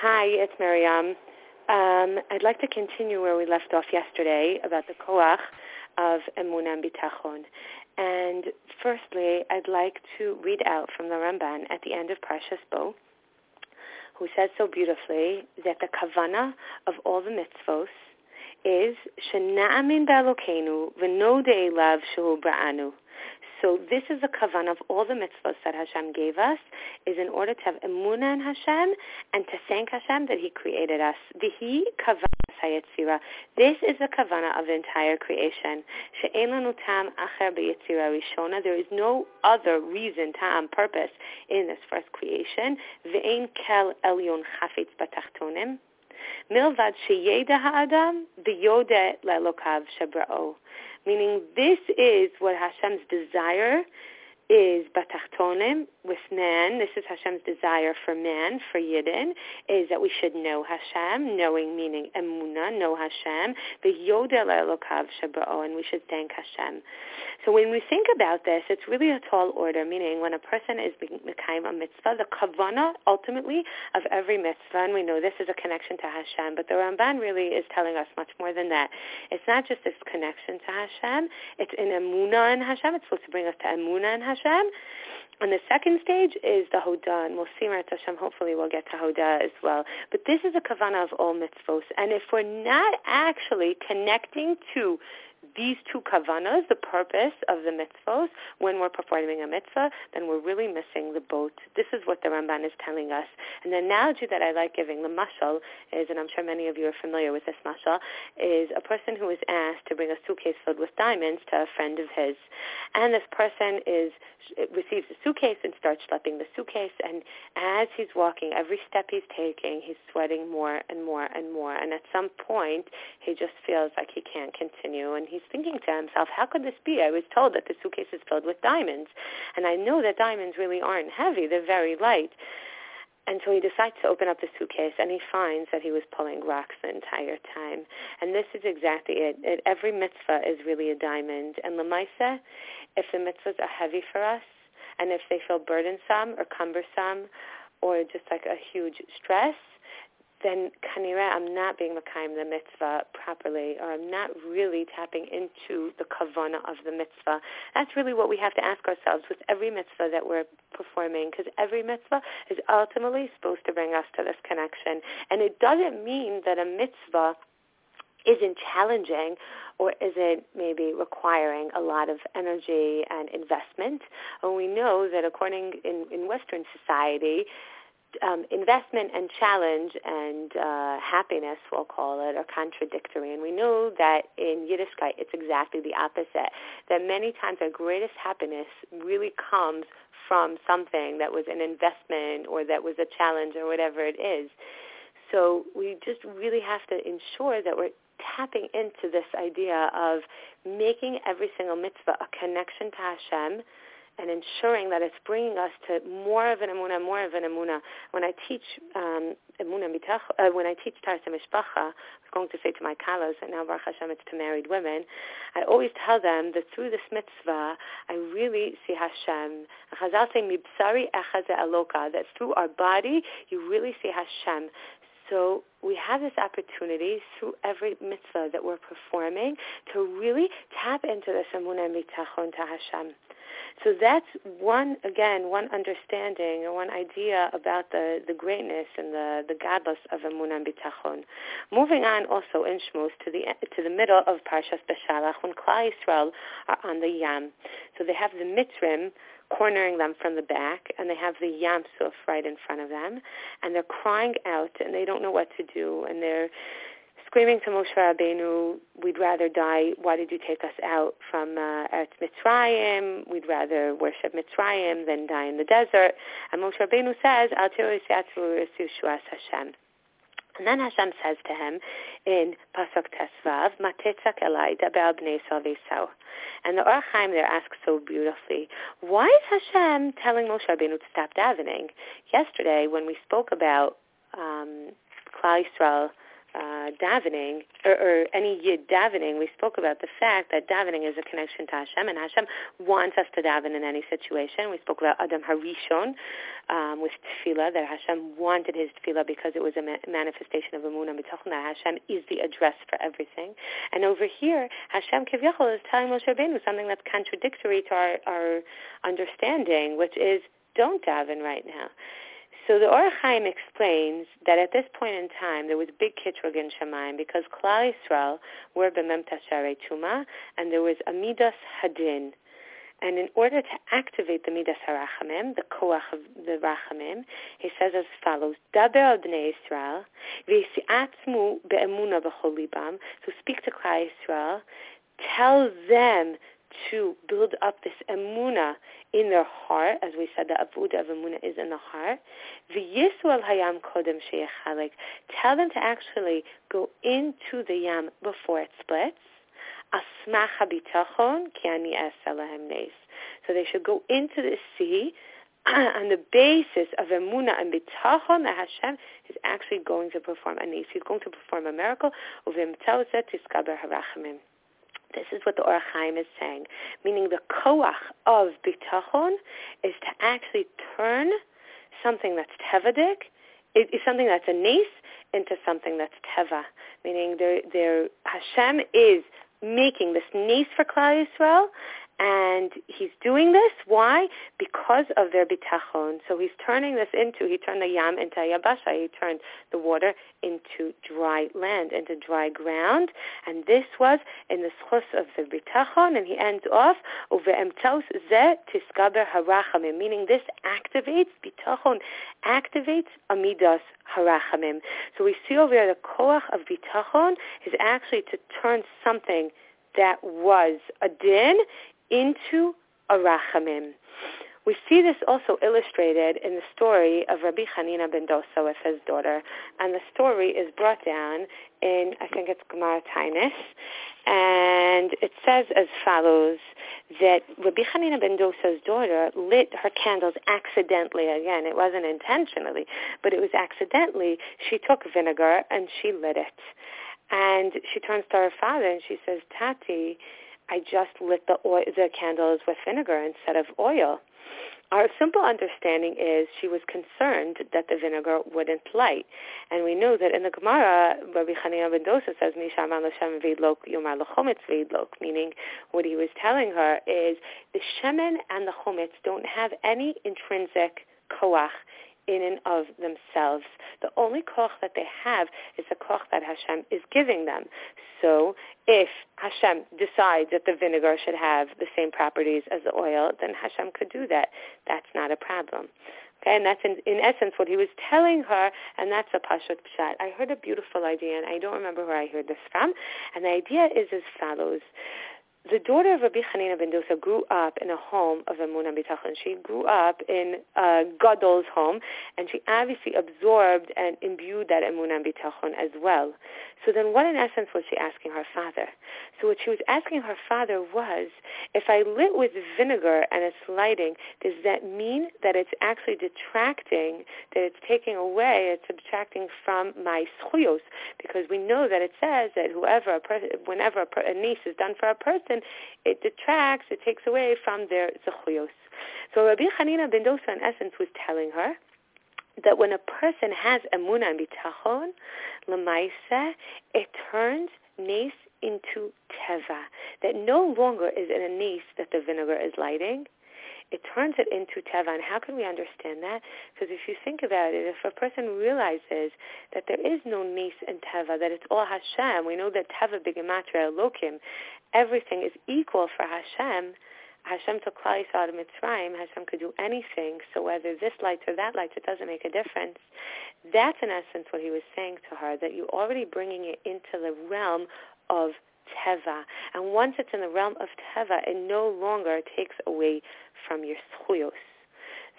Hi, it's Miriam. I'd like to continue where we left off yesterday about the koach of Emunah and Bitachon. And firstly, I'd like to read out from the Ramban at the end of Parshas Bo, who says so beautifully that the kavanah of all the mitzvos is shena'amin ba'elokeinu v'nodei elav shehu bra'anu. So this is the kavanah of all the mitzvahs that Hashem gave us, is in order to have emunah in Hashem and to thank Hashem that He created us. V'hi kavanah hayetzira. This is the kavanah of the entire creation. She'en lanu tam acher beyetzira rishona. There is no other reason, tam, purpose in this first creation. V'ein kel elyon chafetz batachtonim. Milvad sheyeda ha'adam v'yodeh le'elokav shebra'o. Meaning, this is what Hashem's desire is batachtonim with man. This is Hashem's desire for man, for Yidden, is that we should know Hashem, knowing meaning emunah, know Hashem, v'yodeh le'elokav shebra'o, and we should thank Hashem. So when we think about this, it's really a tall order, meaning when a person is mekayim a mitzvah, the kavanah ultimately of every mitzvah, and we know this is a connection to Hashem, but the Ramban really is telling us much more than that. It's not just this connection to Hashem, it's in emunah in Hashem, it's supposed to bring us to emunah in Hashem. And the second stage is the Hodah, and we'll see Eretz Hashem, hopefully we'll get to Hodah as well. But this is the kavanah of all mitzvos, and if we're not actually connecting to these two kavanas, the purpose of the mitzvos, when we're performing a mitzvah, then we're really missing the boat. This is what the Ramban is telling us. And the analogy that I like giving, the mashal, is, and I'm sure many of you are familiar with this mashal, is a person who is asked to bring a suitcase filled with diamonds to a friend of his. And this person receives the suitcase and starts schlepping the suitcase, and as he's walking, every step he's taking, he's sweating more and more and more. And at some point, he just feels like he can't continue, and he's thinking to himself, how could this be? I was told that the suitcase is filled with diamonds, and I know that diamonds really aren't heavy. They're very light. And so he decides to open up the suitcase, and he finds that he was pulling rocks the entire time. And this is exactly it. Every mitzvah is really a diamond. And l'maisa, if the mitzvahs are heavy for us, and if they feel burdensome or cumbersome or just like a huge stress, then kanireh I'm not being mekayim the mitzvah properly, or I'm not really tapping into the kavanah of the mitzvah. That's really what we have to ask ourselves with every mitzvah that we're performing, because every mitzvah is ultimately supposed to bring us to this connection. And it doesn't mean that a mitzvah isn't challenging or isn't maybe requiring a lot of energy and investment. And we know that according in Western society, investment and challenge and happiness, we'll call it, are contradictory. And we know that in Yiddishkeit it's exactly the opposite, that many times our greatest happiness really comes from something that was an investment or that was a challenge or whatever it is. So we just really have to ensure that we're tapping into this idea of making every single mitzvah a connection to Hashem, and ensuring that it's bringing us to more of an emunah. When I teach Tarsa Mishpacha, I was going to say to my kalas, and now Baruch Hashem it's to married women, I always tell them that through this mitzvah, I really see Hashem. Chazal say, Mibsari Echaze Aloka, that through our body, you really see Hashem. So we have this opportunity through every mitzvah that we're performing to really tap into this emunah and bitachon to Hashem. So that's one understanding or one idea about the greatness and the godless of Emunah and Bitachon. Moving on also in Shmos to the middle of Parshas B'Shalach, when Klal Yisrael are on the Yam. So they have the Mitzrim cornering them from the back, and they have the Yam Suf right in front of them, and they're crying out, and they don't know what to do, and they're screaming to Moshe Rabbeinu, we'd rather die, why did you take us out from Eretz Mitzrayim, we'd rather worship Mitzrayim than die in the desert. And Moshe Rabbeinu says, Al Tiru Yisatru Yisu Shuas Hashem. And then Hashem says to him in Pasuk Tesvav, Matetzak Elai, Daber Bnei Salvesau. And the Orachim there asks so beautifully, why is Hashem telling Moshe Rabbeinu to stop davening? Yesterday when we spoke about Klal Yisrael davening, or any Yid davening, we spoke about the fact that davening is a connection to Hashem, and Hashem wants us to daven in any situation. We spoke about Adam Harishon with tefillah, that Hashem wanted his tefillah because it was a manifestation of Emunah and Bitachon, that Hashem is the address for everything. And over here, Hashem Kivyachol is telling Moshe Rabbeinu something that's contradictory to our understanding, which is, don't daven right now. So the Orachim explains that at this point in time, there was big kitrug in Shamayim because Klal Yisrael were b'mem tasharei tuma, and there was a midas hadin. And in order to activate the midas harachamim, the koach of the rachamim, he says as follows: Daber al bnei Yisrael v'yisiatzmu be'emunah b'chol libam. So speak to Klal Yisrael, tell them to build up this emunah in their heart, as we said, the avodah of emunah is in the heart. V'yisu al hayam kodem sheyechalek. Tell them to actually go into the yam before it splits. Asmach habitachon ki ani esa lahem neis. So they should go into the sea on the basis of emunah and bitachon that Hashem is actually going to perform a neis. He's going to perform a miracle. Uvimtau zeh tiskaber harachamim. This is what the Orachim is saying, meaning the koach of bitachon is to actually turn something that's tevadik, it is something that's a nes, into something that's teva, meaning there Hashem is making this nes for Klal Yisrael, and he's doing this, why? Because of their bitachon. So he's turning this into, he turned the yam into yabasha, he turned the water into dry land, into dry ground. And this was in the schus of the bitachon, and he ends off, uve'emtaus ze tiskaber harachamim, meaning this activates, bitachon activates amidas harachamim. So we see over here the koach of bitachon is actually to turn something that was a din into a rachamim. We see this also illustrated in the story of Rabbi Chanina ben Dosa with his daughter, and the story is brought down in, I think it's Gemara Tainis, and it says as follows, that Rabbi Chanina ben Dosa's daughter lit her candles accidentally. Again, it wasn't intentionally, but it was accidentally. She took vinegar and she lit it. And she turns to her father and she says, Tati, I just lit the candles with vinegar instead of oil. Our simple understanding is she was concerned that the vinegar wouldn't light. And we know that in the Gemara, Rabbi Chanina ben Dosa says, meaning what he was telling her is the shemen and the chometz don't have any intrinsic koach in and of themselves. The only koch that they have is the koch that Hashem is giving them. So if Hashem decides that the vinegar should have the same properties as the oil, then Hashem could do that. That's not a problem. Okay, and that's in essence what he was telling her, and that's a pashut pshat. I heard a beautiful idea, and I don't remember where I heard this from, and the idea is as follows. The daughter of Rabbi Chanina ben Dosa grew up in a home of Emunah Bitachon. She grew up in Gadol's home, and she obviously absorbed and imbued that Emunah Bitachon as well. So then what in essence was she asking her father? So what she was asking her father was, if I lit with vinegar and it's lighting, does that mean that it's actually detracting, that it's taking away, it's subtracting from my schuyos? Because we know that it says that whenever a nes is done for a person, it detracts, it takes away from their zechuyos. So Rabbi Chanina ben Dosa, in essence, was telling her that when a person has emunah and bitachon, l'maisa, it turns nes into teva. That no longer is it a nes that the vinegar is lighting. It turns it into teva. And how can we understand that? Because if you think about it, if a person realizes that there is no nes in teva, that it's all Hashem, we know that teva b'gematria elokim, everything is equal for Hashem. Hashem took Klal Yisrael to Mitzrayim. Hashem could do anything, so whether this light or that light, it doesn't make a difference. That's in essence what he was saying to her, that you're already bringing it into the realm of teva. And once it's in the realm of teva, it no longer takes away from your schuyos.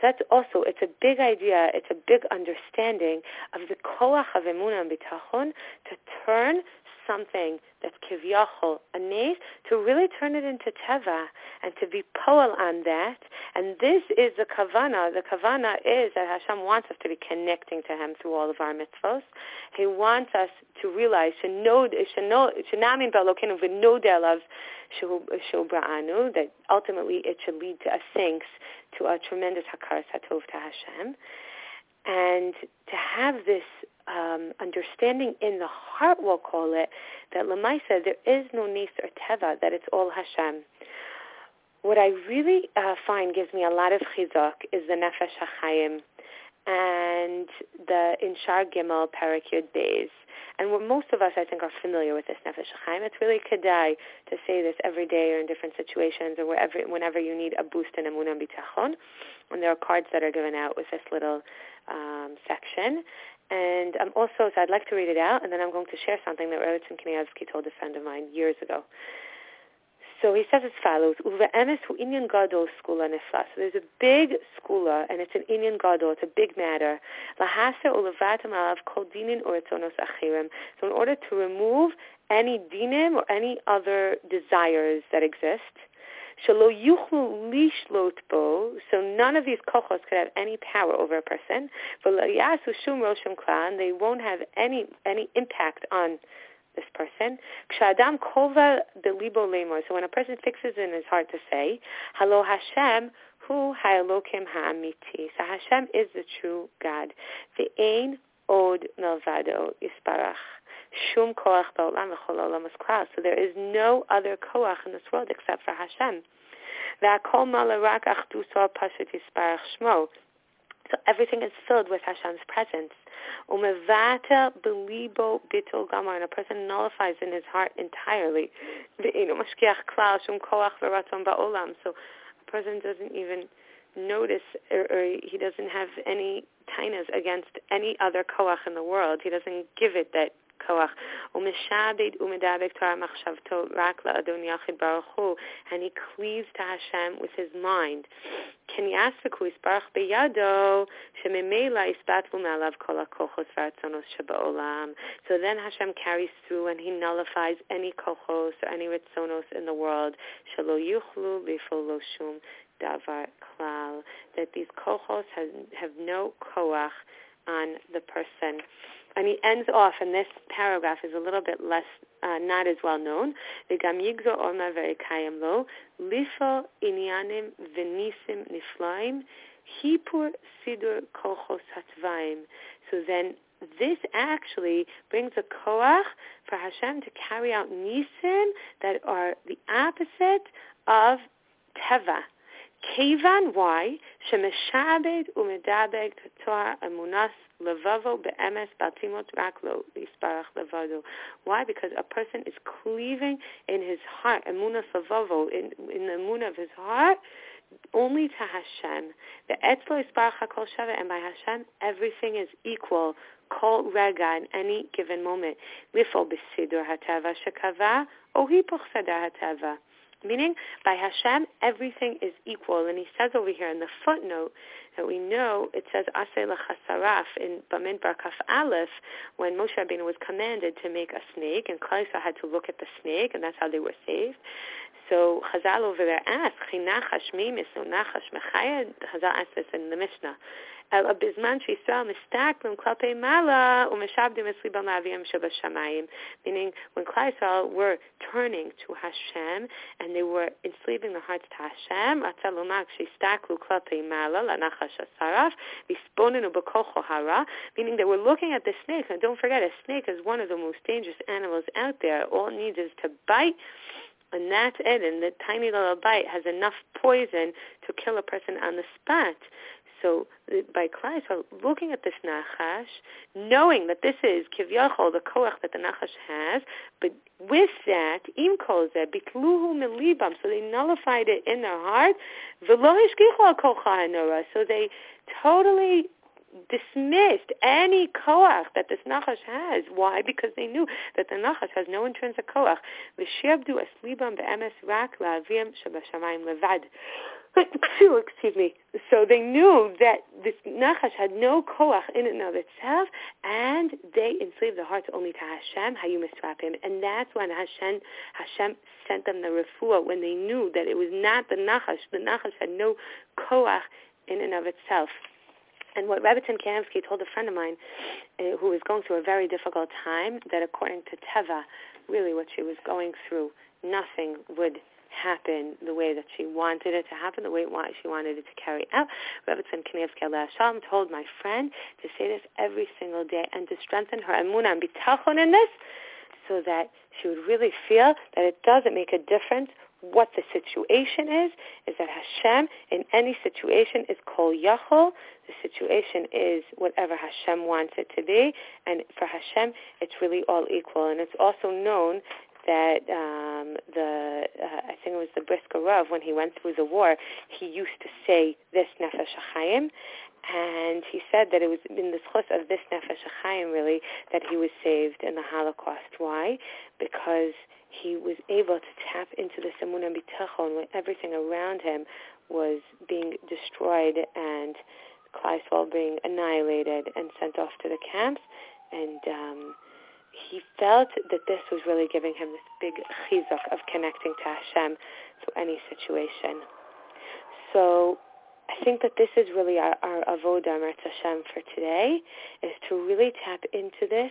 That's also, it's a big idea, it's a big understanding of the koach of emunah and bitachon to turn something that's kivyachol, a nes, to really turn it into teva and to be poel on that. And this is the kavanah. The kavanah is that Hashem wants us to be connecting to Him through all of our mitzvos. He wants us to realize, that ultimately it should lead to a thanks, to a tremendous hakaras hatov to Hashem. And to have this understanding in the heart, we'll call it, that Lamaisa, there is no nes or teva, that it's all Hashem. What I really find gives me a lot of chizuk is the Nefesh Hachaim and the Inshar Gimel Parak Yud Beis. And what most of us, I think, are familiar with this Nefesh Hachaim. It's really kedai to say this every day or in different situations or whenever you need a boost in Emunah and Bitachon. And there are cards that are given out with this little section. And I'm also, so I'd like to read it out, and then I'm going to share something that Rebbetzin Kanievsky told a friend of mine years ago. So he says as follows: Uve'emes hu inyan gadol skula nifla. So there's a big skula, and it's an inyan gadol. It's a big matter. Lahaseh ulevatam alav kol dinin uretzonos achirim. So in order to remove any dinim or any other desires that exist, shelo yuchlu lishlot bo. So none of these kochos could have any power over a person. V'layasu shum roshim klan. They won't have any impact on this person. So when a person fixes in his heart to say, Halo Hashem, Hu Ha'elokim Ha'amiti. So Hashem is the true God. Ve'ein od melvado yisparach. Shum koach ba'olam v'chol olam esklal. So there is no other koach in this world except for Hashem. Ve'akol malarak achduso pashet yisparach shmo. So everything is filled with Hashem's presence. Umevata belibo bitol gamar, and a person nullifies in his heart entirely. Ve'enu mashkiach klal shum koach v'ratzon ba'olam. So a person doesn't even notice, or he doesn't have any tainas against any other koach in the world. He doesn't give it that koach. Umeshabed umedabek torah machshavto rak la'adon yachid baruch hu, and he cleaves to Hashem with his mind. So then Hashem carries through and he nullifies any kochos or any ritzonos in the world, that these kochos have no koach on the person. And he ends off, and this paragraph is a little bit less, not as well known. So then this actually brings a koach for Hashem to carry out nisim that are the opposite of teva. Kevan, why? Shemeshabed umedabed Torah emunas levavo beemes baltimot raklo isparach levado. Why? Because a person is cleaving in his heart, emunas levavo, in the emunah of his heart, only to Hashem. The etzlo isparach hakol shava, and by Hashem everything is equal. Kol rega, in any given moment. Lifol b'sidur hatava shekava or hipoch sadar hatava. Meaning, by Hashem, everything is equal. And he says over here in the footnote that we know, it says, Aseh l'chasaraf, in Bamidbar Kaf Aleph, when Moshe Rabbeinu was commanded to make a snake, and Klal Yisrael had to look at the snake, and that's how they were saved. So Chazal over there asked, Chazal asked this in the Mishnah, meaning when Klal Yisrael were turning to Hashem and they were enslaving the hearts to Hashem, meaning they were looking at the snake, and don't forget, a snake is one of the most dangerous animals out there. All it needs is to bite, and that's it, and the tiny little bite has enough poison to kill a person on the spot. So by Klal Yisrael looking at this nachash, knowing that this is kivyachol, the koach that the nachash has, but with that, im kol zeh, bitluhu milibam, so they nullified it in their heart, v'lo hishkichu al kocha hanora, so they totally dismissed any koach that this nachash has. Why? Because they knew that the nachash has no intrinsic koach. Excuse me. So they knew that this nachash had no koach in and of itself, and they enslaved the hearts only to Hashem, and that's when Hashem sent them the refuah, when they knew that it was not the nachash. The nachash had no koach in and of itself. And what Rebbetzin Kanievsky told a friend of mine who was going through a very difficult time, that according to Teva, really what she was going through, nothing would happen the way that she wanted it to happen, the way she wanted it to carry out. Rebbetzin Kanievsky Aleh Shalom told my friend to say this every single day and to strengthen her Emunah and Bitachon in this, so that she would really feel that it doesn't make a difference what the situation is that Hashem in any situation is Kol Yachol. The situation is whatever Hashem wants it to be, and for Hashem it's really all equal. And it's also known that I think it was the Brisker Rav, when he went through the war, he used to say this Nefesh Hachaim, and he said that it was in the chus of this Nefesh Hachaim really that he was saved in the Holocaust. Why? Because he was able to tap into the Emunah Bitachon when everything around him was being destroyed and Klal Yisrael being annihilated and sent off to the camps. And he felt that this was really giving him this big chizuk of connecting to Hashem through any situation. So I think that this is really our avodah, Eretz Hashem, for today, is to really tap into this,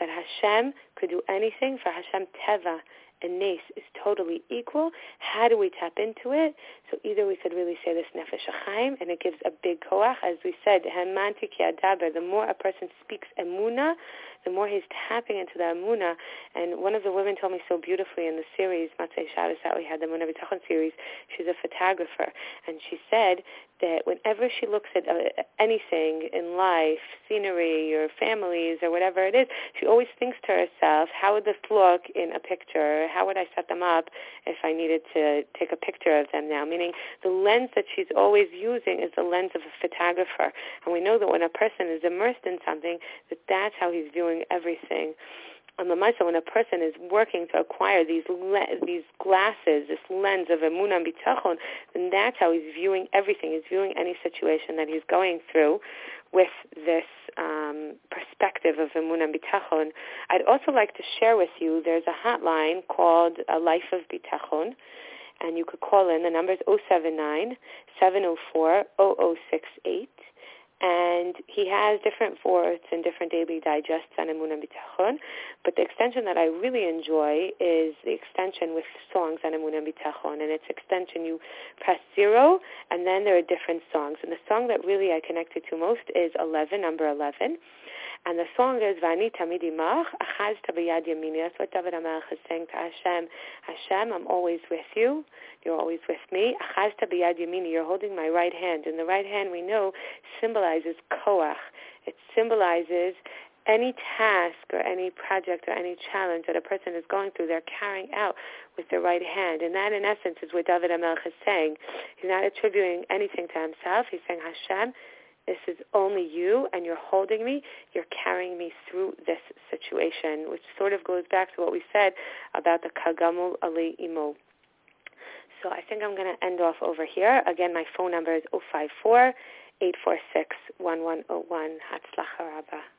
that Hashem could do anything. For Hashem, Teva and Nes is totally equal. How do we tap into it? So either we could really say this Nefesh Hachaim, and it gives a big koach. As we said, the more a person speaks Emunah, the more he's tapping into the Emunah. And one of the women told me so beautifully in the series, Matzei Shabbos, that we had the Emunah Bitachon series, she's a photographer, and she said that whenever she looks at anything in life, scenery or families or whatever it is, she always thinks to herself, how would this look in a picture? How would I set them up if I needed to take a picture of them now? Meaning the lens that she's always using is the lens of a photographer. And we know that when a person is immersed in something, that's how he's viewing everything. And Lamaisa, when a person is working to acquire these glasses, this lens of Emunah Bitachon, then that's how he's viewing everything. He's viewing any situation that he's going through with this perspective of Emunah Bitachon. I'd also like to share with you, there's a hotline called A Life of Bitachon, and you could call in. The number is 079-704-0068. And he has different forts and different daily digests on Emunah Bitachon, but the extension that I really enjoy is the extension with songs on Emunah Bitachon, and it's extension you press 0, and then there are different songs. And the song that really I connected to most is 11, number 11, and the song is V'ani Tamid Imach, Achazta B'Yad Yamini. That's what David Amalekh is saying to Hashem. Hashem, I'm always with you. You're always with me. Achazta B'Yad Yamini. You're holding my right hand, and the right hand, we know, symbolizes koach. It symbolizes any task or any project or any challenge that a person is going through, they're carrying out with their right hand. And that, in essence, is what David Amalekh is saying. He's not attributing anything to himself. He's saying, Hashem, this is only you, and you're holding me. You're carrying me through this situation, which sort of goes back to what we said about the kagamul alei imo. So I think I'm going to end off over here. Again, my phone number is 054-846-1101. Hatzlacha Rabbah.